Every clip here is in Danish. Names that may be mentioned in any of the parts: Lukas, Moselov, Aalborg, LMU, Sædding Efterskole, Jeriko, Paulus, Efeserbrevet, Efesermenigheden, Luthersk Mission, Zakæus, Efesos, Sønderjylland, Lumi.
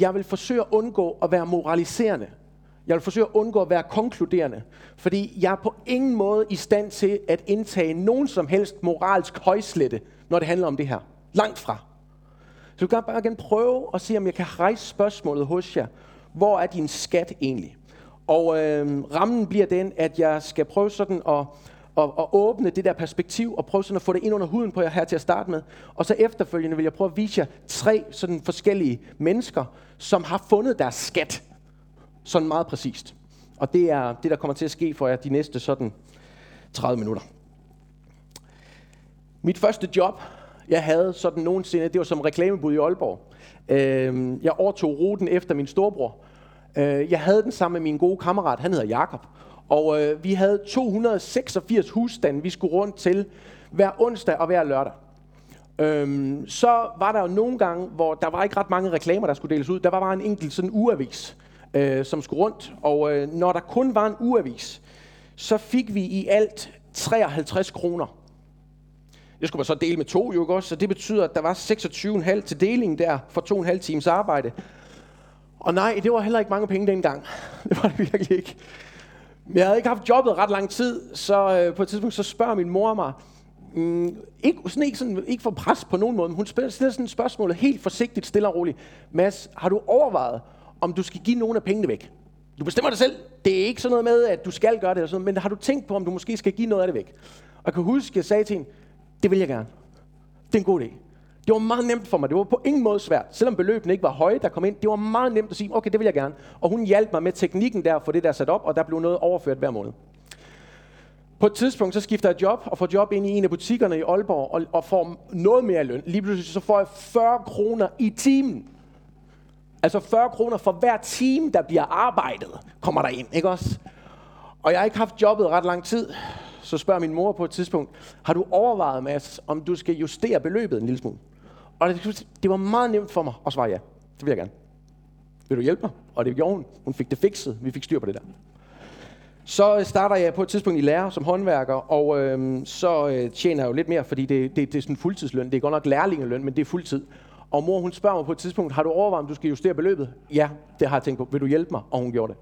jeg vil forsøge at undgå at være moraliserende. Jeg vil forsøge at undgå at være konkluderende. Fordi jeg er på ingen måde i stand til at indtage nogen som helst moralsk højslette, når det handler om det her. Langt fra. Så du kan bare igen prøve at se, om jeg kan rejse spørgsmålet hos jer. Hvor er din skat egentlig? Og rammen bliver den, at jeg skal prøve sådan at åbne det der perspektiv, og prøve sådan at få det ind under huden på jer her til at starte med. Og så efterfølgende vil jeg prøve at vise jer 3 sådan forskellige mennesker, som har fundet deres skat. Sådan meget præcist. Og det er det, der kommer til at ske for jer de næste sådan 30 minutter. Mit første job, jeg havde sådan nogensinde, det var som reklamebud i Aalborg. Jeg overtog ruten efter min storebror. Jeg havde den sammen med min gode kammerat, han hedder Jakob. Og vi havde 286 husstande, vi skulle rundt til hver onsdag og hver lørdag. Så var der jo nogle gange, hvor der var ikke ret mange reklamer, der skulle deles ud. Der var bare en enkelt sådan ugeavis, som skulle rundt. Og når der kun var en ugeavis, så fik vi i alt 53 kroner. Det skulle man så dele med 2, jo også, så det betyder, at der var 26,5 til deling der for 2,5 times arbejde. Og nej, det var heller ikke mange penge dengang. Det var det virkelig ikke. Men jeg havde ikke haft jobbet ret lang tid, så på et tidspunkt så spørger min mor mig, ikke for pres på nogen måde, men hun stiller sådan et spørgsmål helt forsigtigt, stille og roligt. Mads, har du overvejet, om du skal give nogen af pengene væk? Du bestemmer dig selv. Det er ikke sådan noget med, at du skal gøre det, eller sådan, men har du tænkt på, om du måske skal give noget af det væk? Og jeg kan huske, jeg sagde til hende, det vil jeg gerne. Det er en god idé. Det var meget nemt for mig. Det var på ingen måde svært. Selvom beløbene ikke var høje, der kom ind. Det var meget nemt at sige, okay, det vil jeg gerne. Og hun hjalp mig med teknikken der, for det der sat op, og der blev noget overført hver måned. På et tidspunkt, så skifter jeg job, og får job ind i en af butikkerne i Aalborg, og får noget mere løn. Lige pludselig så får jeg 40 kroner i timen. Altså 40 kroner for hver time, der bliver arbejdet, kommer der ind, ikke også? Og jeg har ikke haft jobbet ret lang tid. Så spørger min mor på et tidspunkt, har du overvejet, Mads, om du skal justere beløbet en lille smule? Og det var meget nemt for mig at svare ja. Det vil jeg gerne. Vil du hjælpe mig? Og det gjorde hun. Hun fik det fikset. Vi fik styr på det der. Så starter jeg på et tidspunkt i lærer som håndværker, og så tjener jeg jo lidt mere, fordi det er sådan fuldtidsløn. Det er godt nok lærlingeløn, men det er fuldtid. Og mor, hun spørger mig på et tidspunkt, har du overvejet, om du skal justere beløbet? Ja, det har jeg tænkt på. Vil du hjælpe mig? Og hun gjorde det.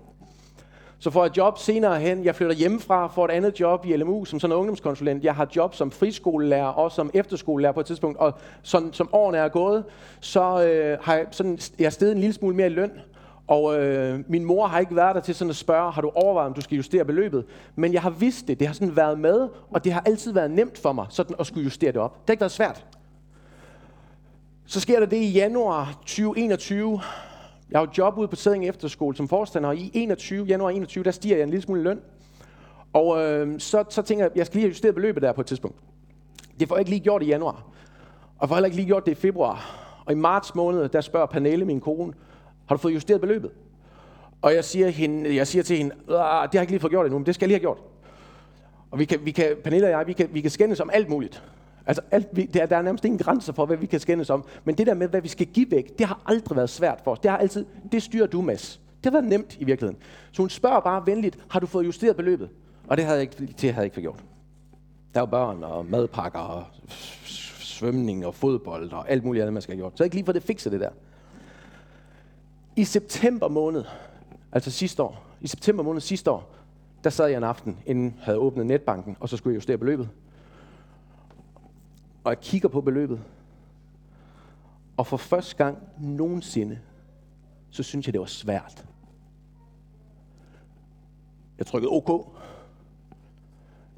Så får jeg job senere hen. Jeg flytter hjemmefra, får et andet job i LMU som sådan en ungdomskonsulent. Jeg har job som friskolelærer og som efterskolelærer på et tidspunkt. Og sådan, som årene er gået, så har jeg steget en lille smule mere i løn. Og min mor har ikke været der til sådan at spørge, har du overvejet, om du skal justere beløbet? Men jeg har vidst det. Det har sådan været med, og det har altid været nemt for mig sådan at skulle justere det op. Det har ikke været svært. Så sker der det i januar 2021. Jeg har jo job ude på Sædding Efterskole som forstander, og i januar 21, der stiger jeg en lille smule løn. Og så tænker jeg, at jeg skal lige have justeret beløbet der på et tidspunkt. Det får jeg ikke lige gjort i januar, og får heller ikke lige gjort det i februar. Og i marts måned, der spørger Pernille, min kone, har du fået justeret beløbet? Og jeg siger til hende, det har jeg ikke lige fået gjort endnu, men det skal jeg lige have gjort. Og Pernille og jeg, vi kan skændes om alt muligt. Altså der er nærmest ingen grænser for, hvad vi kan skændes om. Men det der med, hvad vi skal give væk, det har aldrig været svært for os. Det har altid, det styrer du, Mads. Det har været nemt i virkeligheden. Så hun spørger bare venligt, har du fået justeret beløbet? Og det havde jeg ikke fået gjort. Der er jo børn og madpakker og svømning og fodbold og alt muligt andet, man skal have gjort. Så jeg havde ikke lige fået det fikset det der. I september måned, altså sidste år, der sad jeg en aften, inden jeg havde åbnet netbanken, og så skulle jeg justere beløbet. Og jeg kigger på beløbet, og for første gang nogensinde, så synes jeg, det var svært. Jeg trykkede OK.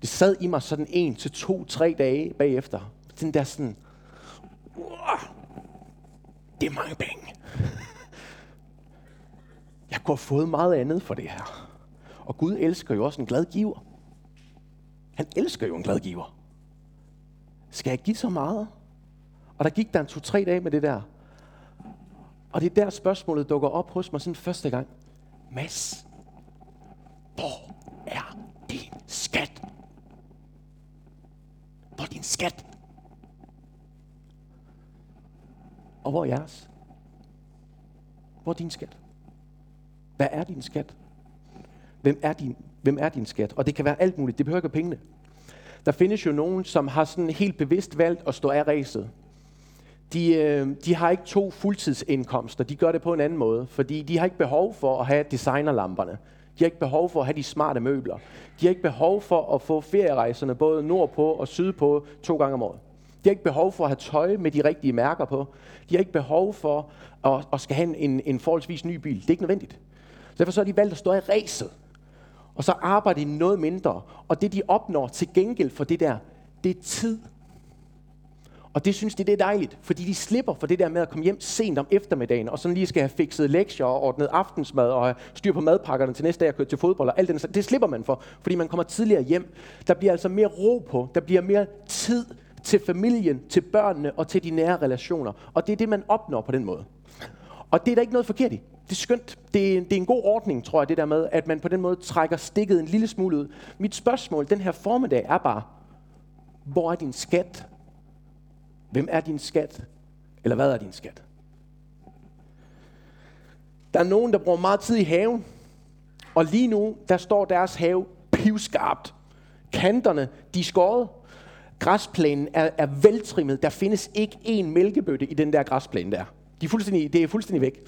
Det sad i mig sådan 1 til 2-3 dage bagefter. Den der sådan, det er mange penge. Jeg kunne have fået meget andet for det her. Og Gud elsker jo også en glad giver. Han elsker jo en glad giver. Skal jeg give så meget? Og der gik der en 2-3 dage med det der. Og det er der spørgsmålet dukker op hos mig sådan første gang. Mads, hvor er din skat? Hvor er din skat? Og hvor er jeres? Hvor er din skat? Hvad er din skat? Hvem er din skat? Og det kan være alt muligt. Det behøver ikke pengene. Der findes jo nogen, som har sådan helt bevidst valgt at stå af ræset. de har ikke to fuldtidsindkomster. De gør det på en anden måde, fordi de har ikke behov for at have designerlamperne. De har ikke behov for at have de smarte møbler. De har ikke behov for at få ferierejserne både nordpå og sydpå 2 gange om året. De har ikke behov for at have tøj med de rigtige mærker på. De har ikke behov for at skal have en forholdsvis ny bil. Det er ikke nødvendigt. Derfor så har de valgt at stå i ræset. Og så arbejder de noget mindre. Og det de opnår til gengæld for det der, det er tid. Og det synes de, det er dejligt, fordi de slipper for det der med at komme hjem sent om eftermiddagen, og sådan lige skal have fikset lektier og ordnet aftensmad, og have styr på madpakkerne til næste dag og køre til fodbold og alt det der. Det slipper man for, fordi man kommer tidligere hjem. Der bliver altså mere ro på, der bliver mere tid til familien, til børnene og til de nære relationer. Og det er det, man opnår på den måde. Og det er der ikke noget forkert i. Det er skønt. Det er en god ordning, tror jeg, det der med, at man på den måde trækker stikket en lille smule ud. Mit spørgsmål den her formiddag er bare, hvor er din skat? Hvem er din skat? Eller hvad er din skat? Der er nogen, der bruger meget tid i haven. Og lige nu, der står deres have pivskarpt. Kanterne, de er skåret. Græsplænen er veltrimmet. Der findes ikke én mælkebøtte i den der græsplæne der. Det er fuldstændig væk.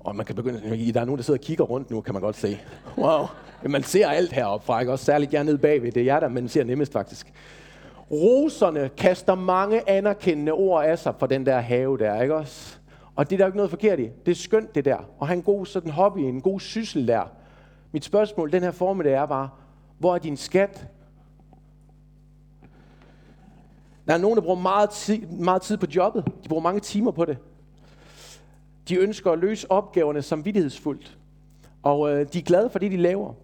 Og man kan begynde, der er nogen, der sidder og kigger rundt nu, kan man godt se. Wow, man ser alt heroppe fra, ikke? Også særligt jer nede bagved. Det er jer, der man ser nemmest faktisk. Roserne kaster mange anerkendende ord af sig fra den der have der, ikke også? Og det er der jo ikke noget forkert i. Det er skønt det der. Og have en god sådan hobby, en god syssel der. Mit spørgsmål den her formiddag er bare, hvor er din skat? Der er nogen, der bruger meget tid på jobbet. De bruger mange timer på det. De ønsker at løse opgaverne samvittighedsfuldt. Og de er glade for det, de laver.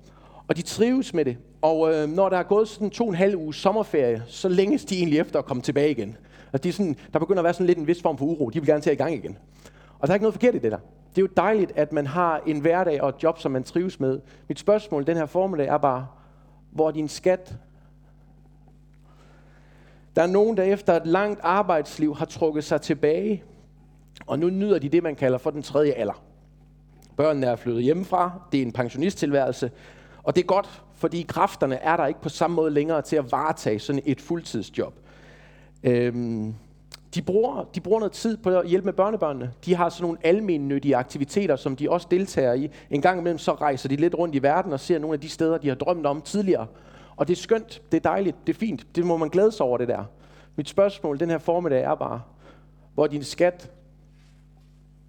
Og de trives med det. Og når der er gået sådan 2,5 uges sommerferie, så længes de egentlig efter at komme tilbage igen. Og de sådan, der begynder at være sådan lidt en vis form for uro. De vil gerne til at i gang igen. Og der er ikke noget forkert i det der. Det er jo dejligt, at man har en hverdag og et job, som man trives med. Mit spørgsmål den her formiddag er bare, hvor er din skat? Der er nogen, der efter et langt arbejdsliv har trukket sig tilbage. Og nu nyder de det, man kalder for den 3. alder. Børnene er flyttet hjemmefra. Det er en pensionisttilværelse. Og det er godt, fordi kræfterne er der ikke på samme måde længere til at varetage sådan et fuldtidsjob. De bruger noget tid på at hjælpe med børnebørnene. De har sådan nogle almennyttige aktiviteter, som de også deltager i. En gang imellem så rejser de lidt rundt i verden og ser nogle af de steder, de har drømt om tidligere. Og det er skønt, det er dejligt, det er fint. Det må man glæde sig over det der. Mit spørgsmål den her formiddag er bare, hvor er din skat?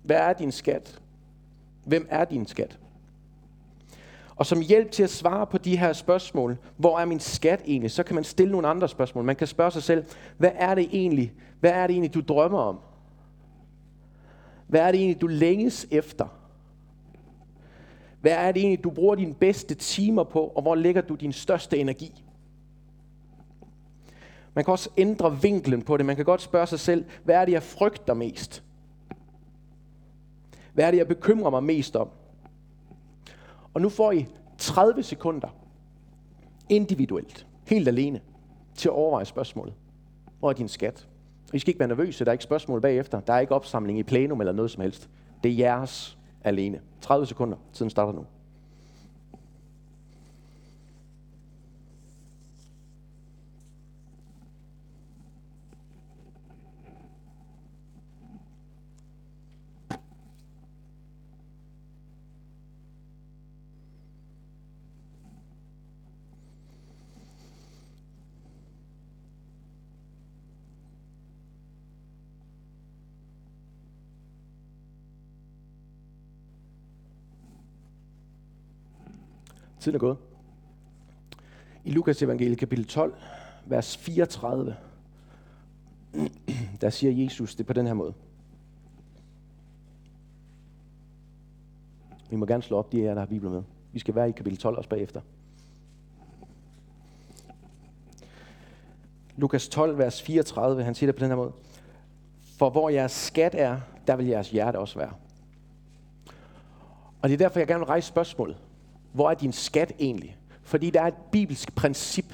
Hvad er din skat? Hvem er din skat? Og som hjælp til at svare på de her spørgsmål, hvor er min skat egentlig, så kan man stille nogle andre spørgsmål. Man kan spørge sig selv, hvad er det egentlig, du drømmer om? Hvad er det egentlig, du længes efter? Hvad er det egentlig, du bruger dine bedste timer på, og hvor lægger du din største energi? Man kan også ændre vinklen på det. Man kan godt spørge sig selv, hvad er det, jeg frygter mest? Hvad er det, jeg bekymrer mig mest om? Og nu får I 30 sekunder individuelt, helt alene, til at overveje spørgsmålet. Hvor er din skat? I skal ikke være nervøse, der er ikke spørgsmål bagefter. Der er ikke opsamling i plenum eller noget som helst. Det er jeres alene. 30 sekunder, tiden starter nu. Tiden er gået. I Lukas evangeliet kapitel 12, vers 34, der siger Jesus det på den her måde. Vi må gerne slå op de her, der har bibler med. Vi skal være i kapitel 12 også bagefter. Lukas 12, vers 34, han siger det på den her måde. For hvor jeres skat er, der vil jeres hjerte også være. Og det er derfor, jeg gerne vil rejse spørgsmålet. Hvor er din skat egentlig? Fordi der er et bibelsk princip,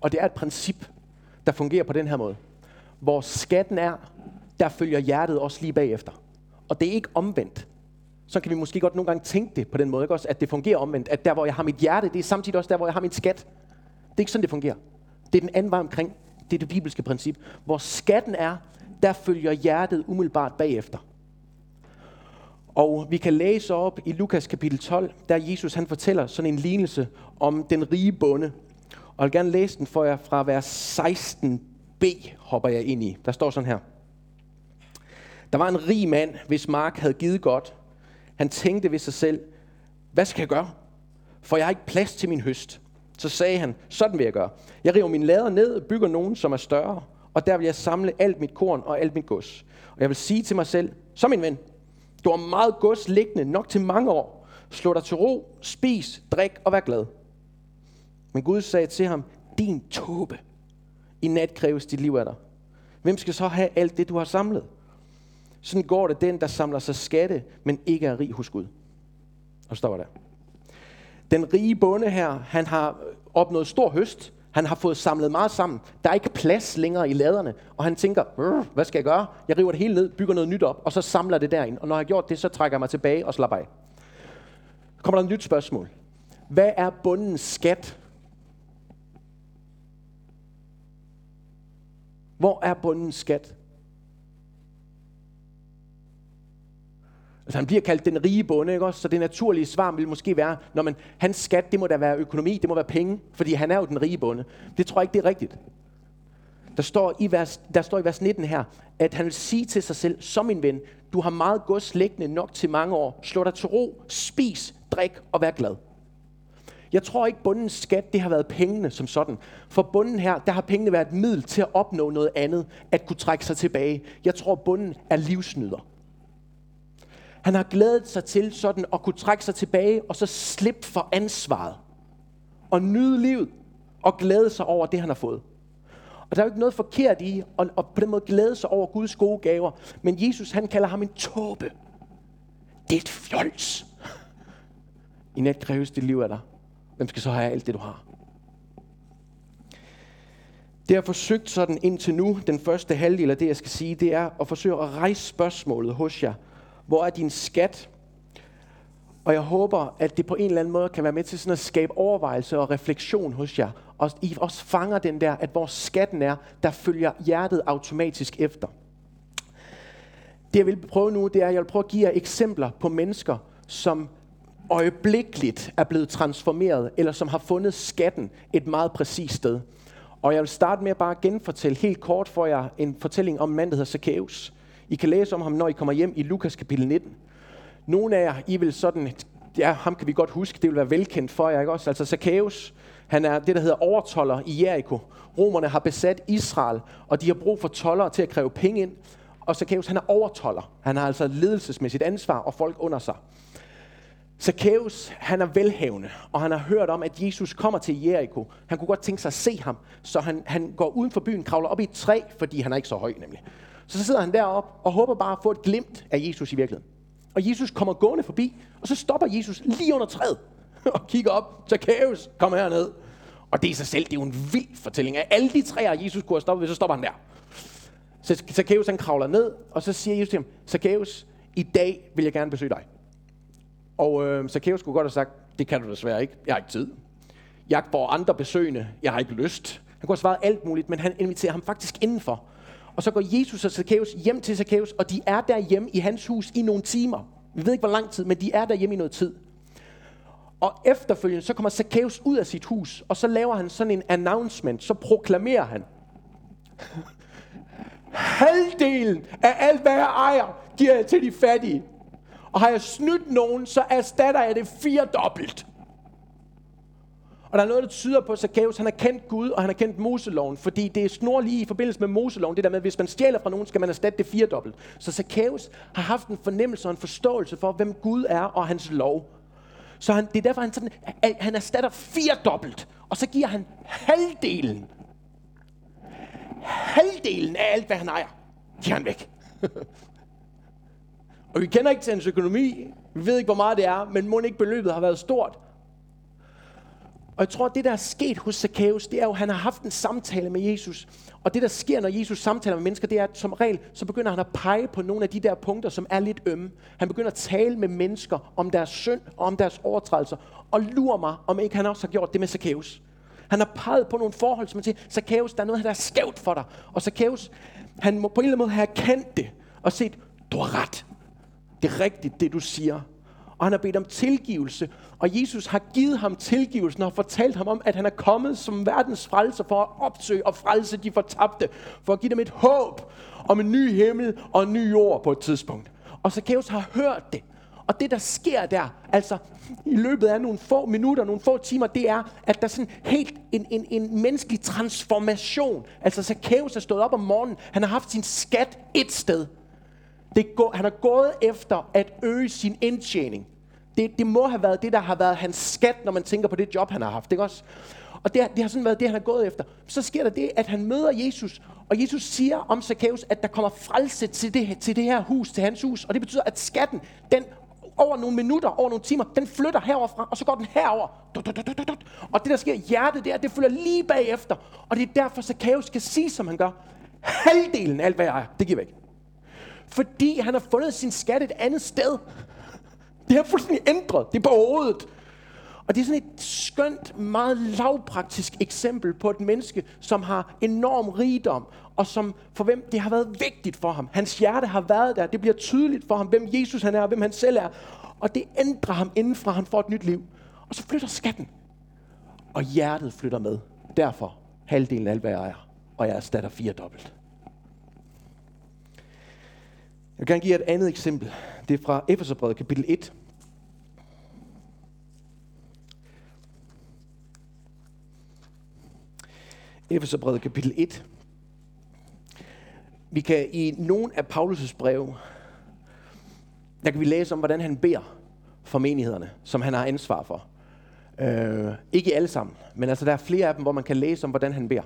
og det er et princip, der fungerer på den her måde. Hvor skatten er, der følger hjertet også lige bagefter. Og det er ikke omvendt. Så kan vi måske godt nogle gange tænke det på den måde, ikke også, at det fungerer omvendt. At der, hvor jeg har mit hjerte, det er samtidig også der, hvor jeg har min skat. Det er ikke sådan, det fungerer. Det er den anden vej omkring. Det er det bibelske princip. Hvor skatten er, der følger hjertet umiddelbart bagefter. Og vi kan læse op i Lukas kapitel 12, der Jesus han fortæller sådan en lignelse om den rige bonde. Og jeg vil gerne læse den for jer fra vers 16b, hopper jeg ind i. Der står sådan her. Der var en rig mand, hvis mark havde givet godt. Han tænkte ved sig selv, hvad skal jeg gøre? For jeg har ikke plads til min høst. Så sagde han, sådan vil jeg gøre. Jeg river mine lader ned og bygger nogen, som er større. Og der vil jeg samle alt mit korn og alt mit gods. Og jeg vil sige til mig selv, så min ven, du har meget gods liggende nok til mange år. Slå dig til ro, spis, drik og vær glad. Men Gud sagde til ham, din tåbe, i nat kræves dit liv af dig. Hvem skal så have alt det, du har samlet? Sådan går det den, der samler sig skatte, men ikke er rig hos Gud. Og så står der. Den rige bonde her, han har opnået stor høst. Han har fået samlet meget sammen. Der er ikke plads længere i laderne. Og han tænker, hvad skal jeg gøre? Jeg river det hele ned, bygger noget nyt op, og så samler det derind. Og når jeg har gjort det, så trækker jeg mig tilbage og slapper af. Kommer der et nyt spørgsmål. Hvad er bondens skat? Hvor er bondens skat? Altså han bliver kaldt den rige bonde, ikke også? Så det naturlige svar vil måske være, når man, hans skat, det må da være økonomi, det må være penge, fordi han er jo den rige bonde. Det tror jeg ikke, det er rigtigt. Der står i vers 19 her, at han vil sige til sig selv, som min ven, du har meget gods liggende nok til mange år. Slå dig til ro, spis, drik og vær glad. Jeg tror ikke, bondens skat, det har været pengene som sådan. For bonden her, der har pengene været et middel til at opnå noget andet, at kunne trække sig tilbage. Jeg tror, bonden er livsnyder. Han har glædet sig til sådan at kunne trække sig tilbage og så slippe for ansvaret. Og nyde livet og glæde sig over det, han har fået. Og der er jo ikke noget forkert i at på den måde glæde sig over Guds gode gaver. Men Jesus, han kalder ham en tåbe. Det er et fjols. I nat kræves dit liv af dig. Hvem skal så have alt det, du har? Det jeg har forsøgt sådan indtil nu, den første halvdel af det, jeg skal sige, det er at forsøge at rejse spørgsmålet hos jer. Hvor er din skat? Og jeg håber, at det på en eller anden måde kan være med til sådan at skabe overvejelse og refleksion hos jer. Og I også fanger den der, at hvor skatten er, der følger hjertet automatisk efter. Det jeg vil prøve nu, det er, at jeg vil prøve at give jer eksempler på mennesker, som øjeblikkeligt er blevet transformeret, eller som har fundet skatten et meget præcist sted. Og jeg vil starte med at bare genfortælle helt kort for jer en fortælling om en mand, der hedder Zakæus. I kan læse om ham, når I kommer hjem i Lukas kapitel 19. Nogle af jer, I vil sådan, ja, ham kan vi godt huske, det vil være velkendt for jer, ikke også? Altså Zakæus, han er det, der hedder overtolder i Jeriko. Romerne har besat Israel, og de har brug for toldere til at kræve penge ind. Og Zakæus, han er overtolder. Han har altså ledelsesmæssigt ansvar og folk under sig. Zakæus, han er velhavende, og han har hørt om, at Jesus kommer til Jeriko. Han kunne godt tænke sig at se ham, så han går uden for byen, kravler op i et træ, fordi han er ikke så høj nemlig. Så sidder han deroppe og håber bare at få et glimt af Jesus i virkeligheden. Og Jesus kommer gående forbi, og så stopper Jesus lige under træet og kigger op. Zakæus, kom herned. Og det i sig selv, det er jo en vild fortælling. Af alle de træer, Jesus kunne have stoppet ved, så stopper han der. Så Zakæus, han kravler ned, og så siger Jesus til ham, Zakæus, i dag vil jeg gerne besøge dig. Og Zakæus kunne godt have sagt, det kan du desværre ikke. Jeg har ikke tid. Jeg får andre besøgende. Jeg har ikke lyst. Han kunne have svaret alt muligt, men han inviterer ham faktisk indenfor. Og så går Jesus og Zakæus hjem til Zakæus, og de er derhjemme i hans hus i nogle timer. Vi ved ikke, hvor lang tid, men de er derhjemme i noget tid. Og efterfølgende, så kommer Zakæus ud af sit hus, og så laver han sådan en announcement, så proklamerer han. Halvdelen af alt, hvad jeg ejer, giver jeg til de fattige. Og har jeg snydt nogen, så erstatter jeg det 4-dobbelt. Og der er noget, der tyder på, at Zakæus, han har kendt Gud, og han har kendt Moseloven, fordi det er snorlige i forbindelse med Moseloven, det der med, at hvis man stjæler fra nogen, skal man erstatte det 4-dobbelt. Så Zakæus har haft en fornemmelse og en forståelse for, hvem Gud er og hans lov. Så det er derfor, han erstatter 4-dobbelt, og så giver han halvdelen. Halvdelen af alt, hvad han ejer, giver han væk. Og vi kender ikke til hans økonomi, vi ved ikke, hvor meget det er, men mon ikke beløbet har været stort. Og jeg tror, at det, der er sket hos Zakæus, det er jo, at han har haft en samtale med Jesus. Og det, der sker, når Jesus samtaler med mennesker, det er, at som regel, så begynder han at pege på nogle af de der punkter, som er lidt ømme. Han begynder at tale med mennesker om deres synd og om deres overtrædelser. Og lurer mig, om ikke han også har gjort det med Zakæus. Han har peget på nogle forhold, som man siger, Zakæus, der er noget, der er skævt for dig. Og Zakæus, Han må på en eller anden måde have erkendt det og set, du har ret. Det er rigtigt, det du siger. Og han har bedt om tilgivelse. Og Jesus har givet ham tilgivelsen og fortalt ham om, at han er kommet som verdens frelser for at opsøge og frelse de fortabte. For at give dem et håb om en ny himmel og en ny jord på et tidspunkt. Og Zakæus har hørt det. Og det, der sker der, altså i løbet af nogle få minutter, nogle få timer, det er, at der er sådan helt en menneskelig transformation. Altså Zakæus er stået op om morgenen. Han har haft sin skat et sted. Han har gået efter at øge sin indtjening. Det må have været det, der har været hans skat, når man tænker på det job, han har haft. Ikke også? Og det har sådan været det, han har gået efter. Så sker der det, at han møder Jesus. Og Jesus siger om Zakæus, at der kommer frelse til det her hus, til hans hus. Og det betyder, at skatten, den over nogle minutter, over nogle timer, den flytter heroverfra, og så går den herover. Og det, der sker i hjertet der, det følger lige bagefter. Og det er derfor, Zakæus kan sige, som han gør. Halvdelen af alt, hvad jeg ejer, det giver væk. Fordi han har fundet sin skat et andet sted. Det har fuldstændig ændret. Det er på hovedet. Og det er sådan et skønt, meget lavpraktisk eksempel på et menneske, som har enorm rigdom, og som for hvem det har været vigtigt for ham. Hans hjerte har været der. Det bliver tydeligt for ham, hvem Jesus han er, og hvem han selv er. Og det ændrer ham indenfra. Han får et nyt liv. Og så flytter skatten. Og hjertet flytter med. Derfor halvdelen af alt, hvad jeg ejer. Og jeg erstatter 4-dobbelt. Jeg vil gerne give jer et andet eksempel. Det er fra Efeserbrevet kapitel 1. Efeserbrevet kapitel 1. Vi kan i nogle af Paulus' breve, der kan vi læse om, hvordan han beder for menighederne, som han har ansvar for. Ikke alle sammen, men altså der er flere af dem, hvor man kan læse om, hvordan han beder.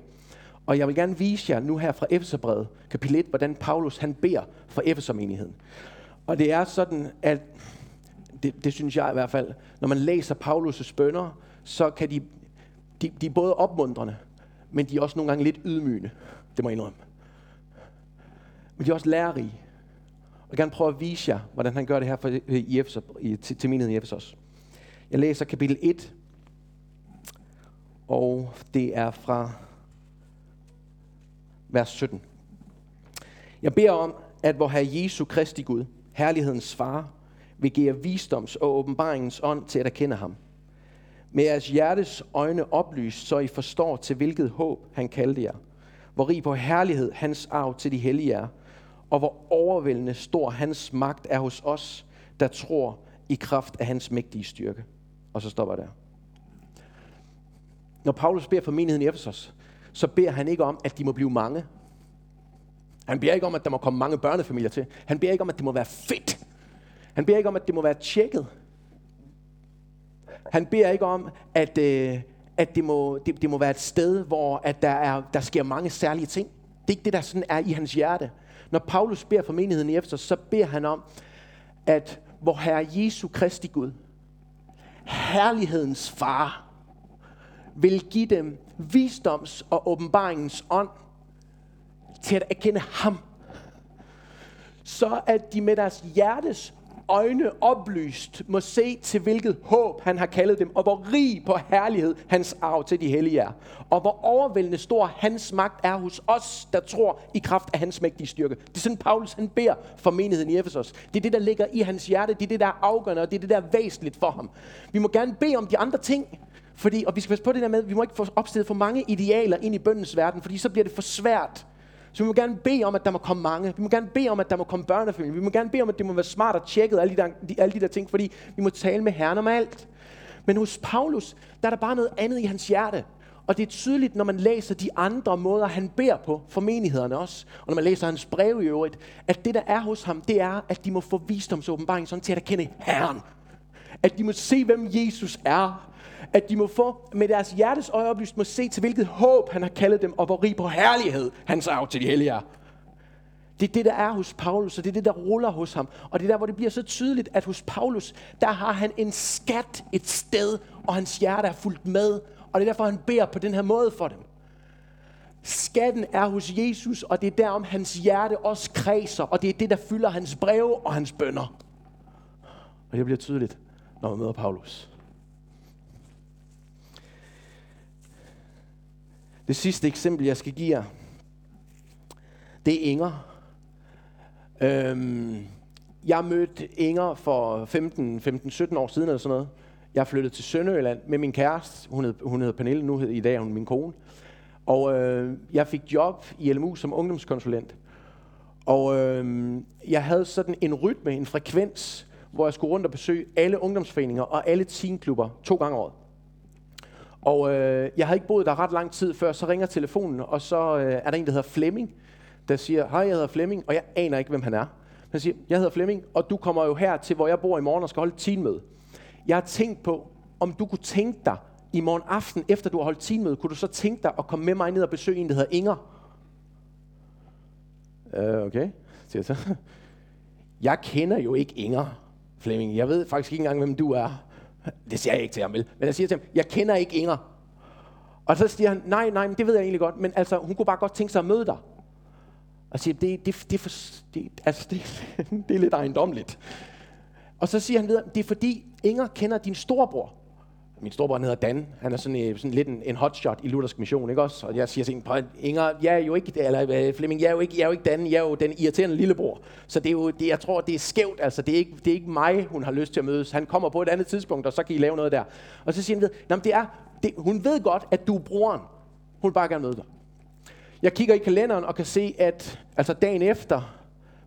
Og jeg vil gerne vise jer nu her fra Efeserbrevet kapitel 1, hvordan Paulus han beder for Efesermenigheden. Og det er sådan, at det synes jeg i hvert fald, når man læser Paulus' bønner, så kan de er både opmuntrende, men de er også nogle gange lidt ydmygende. Det må jeg indrømme. Men de er også lærerige. Og jeg vil gerne prøve at vise jer, hvordan han gør det her for til menigheden i Efesos. Jeg læser kapitel 1, og det er fra vers 17. Jeg beder om, at vor Herre Jesu Kristi Gud, herlighedens far, vil give jer visdoms- og åbenbaringens ånd til at erkende ham. Med jeres hjertes øjne oplyst, så I forstår, til hvilket håb han kaldte jer. Hvor rig på herlighed hans arv til de hellige er, og hvor overvældende stor hans magt er hos os, der tror i kraft af hans mægtige styrke. Og så stopper der. Når Paulus beder for menigheden i Efesos, så beder han ikke om, at de må blive mange. Han beder ikke om, at der må komme mange børnefamilier til. Han beder ikke om, at det må være fedt. Han beder ikke om, at det må være tjekket. Han beder ikke om, at det må være et sted, hvor at der sker mange særlige ting. Det er ikke det, der sådan er i hans hjerte. Når Paulus beder for menigheden i Efesos, så beder han om, at vor Herre Jesu Kristi Gud, herlighedens far, vil give dem visdoms- og åbenbaringens ånd til at erkende ham. Så at de med deres hjertes øjne oplyst må se, til hvilket håb han har kaldet dem, og hvor rig på herlighed hans arv til de hellige er, og hvor overvældende stor hans magt er hos os, der tror i kraft af hans mægtige styrke. Det er sådan, Paulus han beder for menigheden i Efesos. Det er det, der ligger i hans hjerte, det er det, der er afgørende, og det er det, der er væsentligt for ham. Vi må gerne bede om de andre ting, fordi, og vi skal passe på det der med, vi må ikke få opstillet for mange idealer ind i bøndens verden, fordi så bliver det for svært. Så vi må gerne bede om, at der må komme mange. Vi må gerne bede om, at der må komme børnefamilier. Vi må gerne bede om, at det må være smart og tjekket, alle de der ting, fordi vi må tale med Herren om alt. Men hos Paulus, der er der bare noget andet i hans hjerte. Og det er tydeligt, når man læser de andre måder, han beder på for menighederne også, og når man læser hans brev i øvrigt, at det, der er hos ham, det er, at de må få visdomsåbenbaring sådan til at erkende Herren. At de må se, hvem Jesus er. At de må få med deres hjertes øje oplyst, må se, til hvilket håb han har kaldet dem, og hvor rig på herlighed hans arv til de hellige er. Det er det, der er hos Paulus, og det er det, der ruller hos ham. Og det er der, hvor det bliver så tydeligt, at hos Paulus, der har han en skat et sted, og hans hjerte er fuldt med. Og det er derfor, han beder på den her måde for dem. Skatten er hos Jesus, og det er derom hans hjerte også kredser, og det er det, der fylder hans breve og hans bønner. Og det bliver tydeligt, når man møder Paulus. Det sidste eksempel, jeg skal give jer, det er Inger. Jeg mødte Inger for 15-17 år siden eller sådan noget. Jeg flyttede til Sønderjylland med min kæreste. Hun hed Pernille, nu hed i dag hun min kone. Og jeg fik job i LMU som ungdomskonsulent. Og jeg havde sådan en rytme, en frekvens, hvor jeg skulle rundt og besøge alle ungdomsforeninger og alle teenklubber 2 gange om året. Og jeg havde ikke boet der ret lang tid før, så ringer telefonen, og så er der en, der hedder Flemming, der siger, hej, jeg hedder Flemming, og jeg aner ikke, hvem han er. Han siger, jeg hedder Flemming, og du kommer jo her til, hvor jeg bor i morgen og skal holde et teenmøde. Jeg har tænkt på, om du kunne tænke dig i morgen aften, efter du har holdt teenmøde, kunne du så tænke dig at komme med mig ned og besøge en, der hedder Inger? Okay, siger jeg så. Jeg kender jo ikke Inger, Flemming. Jeg ved faktisk ikke engang, hvem du er. Det siger jeg ikke til ham, vel? Men jeg siger til ham, jeg kender ikke Inger. Og så siger han, nej, men det ved jeg egentlig godt, men altså, hun kunne bare godt tænke sig at møde dig. Og siger, det er lidt ejendommeligt. Og så siger han videre, det er fordi Inger kender din storebror. Min storebror hedder Dan, han er sådan lidt en hotshot i Luthersk Mission, ikke også? Og jeg siger til hende, Inger, jeg er jo ikke, eller Flemming, jeg er jo ikke Dan, jeg er jo den irriterende lillebror. Så det er jo, jeg tror, det er skævt, altså det er ikke mig, hun har lyst til at mødes. Han kommer på et andet tidspunkt, og så kan I lave noget der. Og så siger han, hun ved godt, at du er broren. Hun vil bare gerne møde dig. Jeg kigger i kalenderen og kan se, at altså dagen efter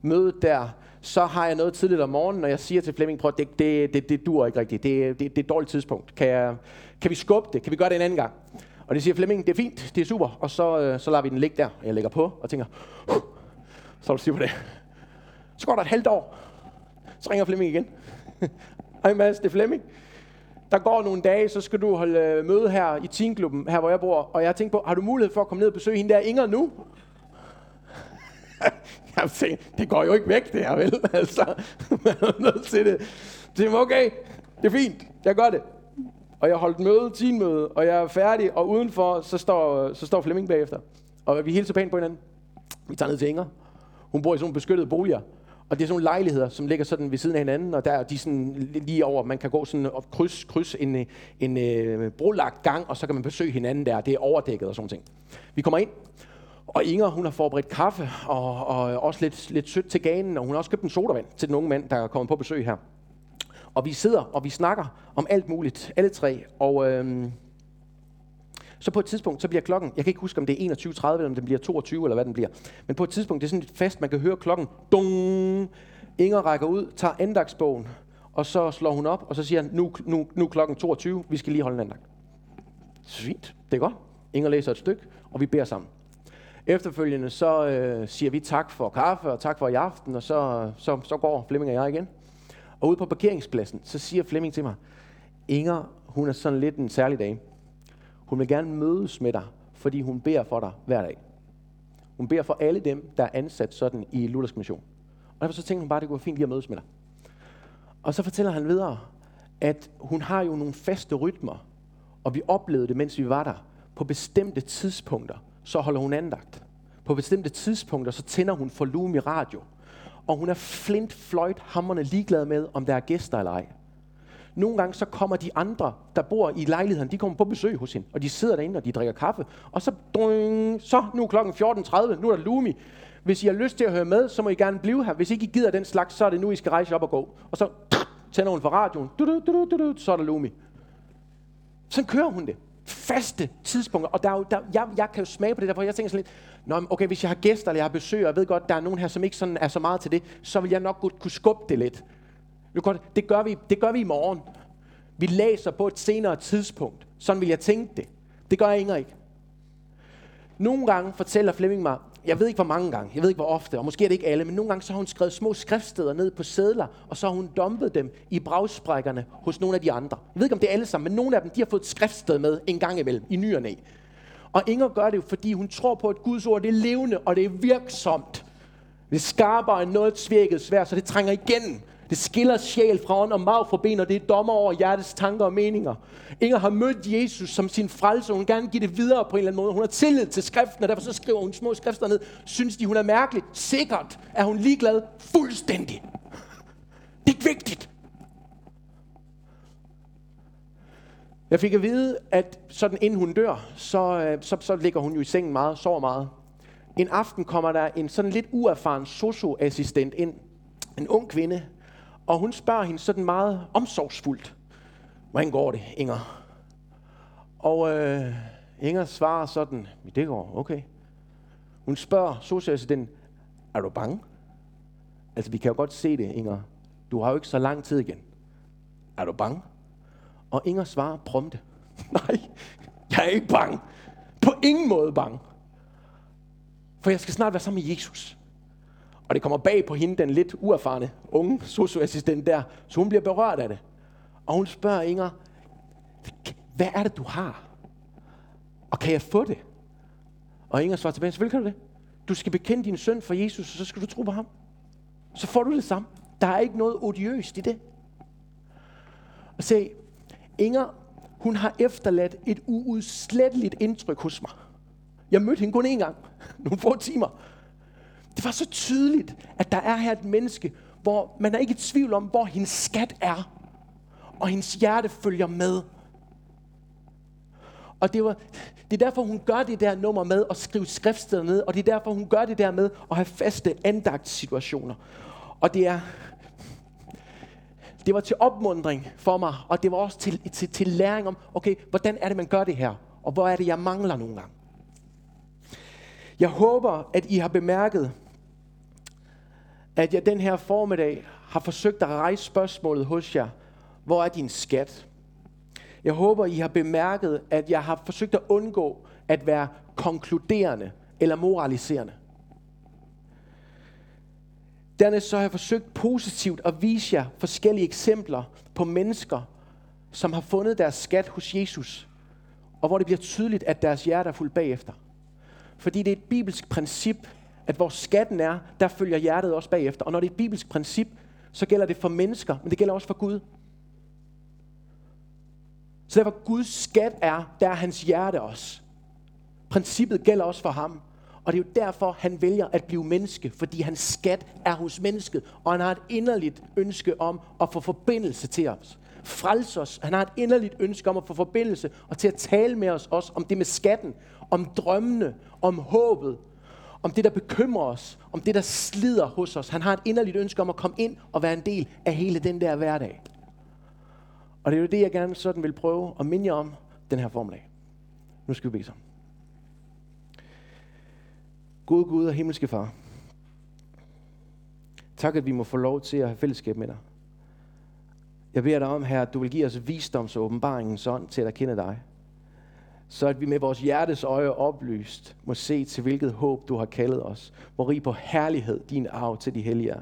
mødet der, så har jeg noget tidligt om morgenen, og jeg siger til Flemming, prøv, det dur ikke rigtigt, det er et dårligt tidspunkt. Kan vi skubbe det? Kan vi gøre det en anden gang? Og det siger Flemming, det er fint, det er super, og så lader vi den ligge der, og jeg lægger på og tænker, så er du styr på det. Så går der et halvt år, så ringer Flemming igen. Hej Mads, det er Flemming. Der går nogle dage, så skal du holde møde her i teenklubben, her hvor jeg bor, og jeg tænker på, har du mulighed for at komme ned og besøge hende der Inger nu? Jeg tænkte, det går jo ikke væk det her, vel? Altså, man er nødt til det. Det er okay, det er fint, jeg gør det. Og jeg holdt møde, teenmøde, og jeg er færdig, og udenfor, så står Flemming bagefter. Og vi hilser pænt på hinanden. Vi tager ned til Inger. Hun bor i sådan nogle beskyttede boliger. Og det er sådan nogle lejligheder, som ligger sådan ved siden af hinanden, og der er de sådan lige over, man kan gå sådan og kryds en brolagt gang, og så kan man besøge hinanden der. Det er overdækket og sådan ting. Vi kommer ind. Og Inger, hun har forberedt kaffe, og også lidt sødt til ganen, og hun har også købt en sodavand til den unge mand, der er kommet på besøg her. Og vi sidder, og vi snakker om alt muligt, alle tre, og så på et tidspunkt, så bliver klokken, jeg kan ikke huske, om det er 21.30, eller om den bliver 22, eller hvad den bliver, men på et tidspunkt, det er sådan lidt fast, man kan høre klokken, dung! Inger rækker ud, tager andagsbogen, og så slår hun op, og så siger han, nu klokken 22, vi skal lige holde en andagt. Fint, det er godt. Inger læser et stykke, og vi beder sammen. Efterfølgende så siger vi tak for kaffe og tak for i aften, og så går Flemming og jeg igen. Og ude på parkeringspladsen, så siger Flemming til mig, Inger, hun er sådan lidt en særlig dame. Hun vil gerne mødes med dig, fordi hun beder for dig hver dag. Hun beder for alle dem, der er ansat sådan i Luthersk Mission. Og derfor så tænkte hun bare, det kunne være fint lige at mødes med dig. Og så fortæller han videre, at hun har jo nogle faste rytmer, og vi oplevede det, mens vi var der, på bestemte tidspunkter. Så holder hun andagt. På bestemte tidspunkter, så tænder hun for Lumi radio. Og hun er flintfløjthamrende ligeglad med, om der er gæster eller ej. Nogle gange så kommer de andre, der bor i lejligheden, de kommer på besøg hos hende. Og de sidder derinde, og de drikker kaffe. Og så nu klokken 14.30, nu er der Lumi. Hvis I har lyst til at høre med, så må I gerne blive her. Hvis ikke I gider den slags, så er det nu, I skal rejse op og gå. Og så tænder hun for radioen. Så er der Lumi. Sådan kører hun det. Faste tidspunkter, og jeg kan jo smage på det, derfor jeg tænker sådan lidt, nå, okay, hvis jeg har gæster, eller jeg har besøg, og jeg ved godt, der er nogen her, som ikke sådan er så meget til det, så vil jeg nok godt kunne skubbe det lidt. Det gør vi i morgen. Vi læser på et senere tidspunkt. Sådan vil jeg tænke det. Det gør jeg ikke. Nogle gange fortæller Flemming mig, jeg ved ikke hvor mange gange, jeg ved ikke hvor ofte, og måske er det ikke alle, men nogle gange så har hun skrevet små skriftsteder ned på sedler, og så har hun dumpet dem i bragsprækkerne hos nogle af de andre. Jeg ved ikke, om det er alle sammen, men nogle af dem, de har fået et skriftsted med en gang imellem, i ny og næ. Og Inger gør det jo, fordi hun tror på, at Guds ord det er levende, og det er virksomt. Det skarper end noget svækket sværd, så det trænger igennem. Det skiller sjæl fra ånd og marv fra ben, og det er dommer over hjertets tanker og meninger. Inger har mødt Jesus som sin frelser, og hun gerne give det videre på en eller anden måde. Hun har tillid til skriften, og derfor så skriver hun små skrifter ned. Synes de, hun er mærkelig? Sikkert er hun ligeglad fuldstændig. Det er ikke vigtigt. Jeg fik at vide, at sådan inden hun dør, så ligger hun jo i sengen meget, sover meget. En aften kommer der en sådan lidt uerfaren sosu-assistent ind, en ung kvinde, og hun spørger hende sådan meget omsorgsfuldt, hvordan går det, Inger? Og Inger svarer sådan, det går okay. Hun spørger sosu-assistenten, er du bange? Altså, vi kan jo godt se det, Inger. Du har jo ikke så lang tid igen. Er du bange? Og Inger svarer prompte. Nej, jeg er ikke bange. På ingen måde bange. For jeg skal snart være sammen med Jesus. Og det kommer bag på hende, den lidt uerfarne unge socioassistent der. Så hun bliver berørt af det. Og hun spørger Inger, hvad er det, du har? Og kan jeg få det? Og Inger svarer tilbage, selvfølgelig kan du det. Du skal bekende din synd for Jesus, og så skal du tro på ham. Så får du det samme. Der er ikke noget odiøst i det. Og se, Inger, hun har efterladt et uudsletteligt indtryk hos mig. Jeg mødte hende kun én gang, nogle få timer. Det var så tydeligt, at der er her et menneske, hvor man er ikke i tvivl om, hvor hendes skat er. Og hendes hjerte følger med. Og det er derfor, hun gør det der nummer med at skrive skriftsteder ned. Og det er derfor, hun gør det der med at have faste andagtssituationer. Og det var til opmuntring for mig. Og det var også til læring om, okay, hvordan er det, man gør det her? Og hvor er det, jeg mangler nogle gange? Jeg håber, at I har bemærket, at jeg den her formiddag har forsøgt at rejse spørgsmålet hos jer. Hvor er din skat? Jeg håber, I har bemærket, at jeg har forsøgt at undgå at være konkluderende eller moraliserende. Dernæst så har jeg forsøgt positivt at vise jer forskellige eksempler på mennesker, som har fundet deres skat hos Jesus, og hvor det bliver tydeligt, at deres hjerte er fuldt bagefter. Fordi det er et bibelsk princip, at hvor skatten er, der følger hjertet også bagefter. Og når det er et bibelsk princip, så gælder det for mennesker, men det gælder også for Gud. Så der hvor Guds skat er, der er hans hjerte også. Princippet gælder også for ham. Og det er jo derfor, han vælger at blive menneske, fordi hans skat er hos mennesket, og han har et inderligt ønske om at få forbindelse til os. Frelse os. Han har et inderligt ønske om at få forbindelse, og til at tale med os også om det med skatten, om drømmene, om håbet, om det, der bekymrer os, om det, der slider hos os. Han har et inderligt ønske om at komme ind og være en del af hele den der hverdag. Og det er jo det, jeg gerne sådan vil prøve at minde jer om den her formiddag. Nu skal vi bede sammen. Gode Gud og himmelske Far, tak, at vi må få lov til at have fællesskab med dig. Jeg beder dig om, Herre, at du vil give os visdoms- og åbenbaringens ånd til at erkende dig, så at vi med vores hjertes øje oplyst må se til, hvilket håb du har kaldet os, hvor rig på herlighed din arv til de hellige er,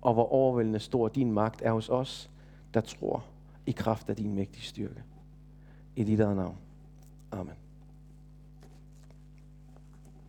og hvor overvældende stor din magt er hos os, der tror i kraft af din mægtige styrke. I dit eget navn. Amen.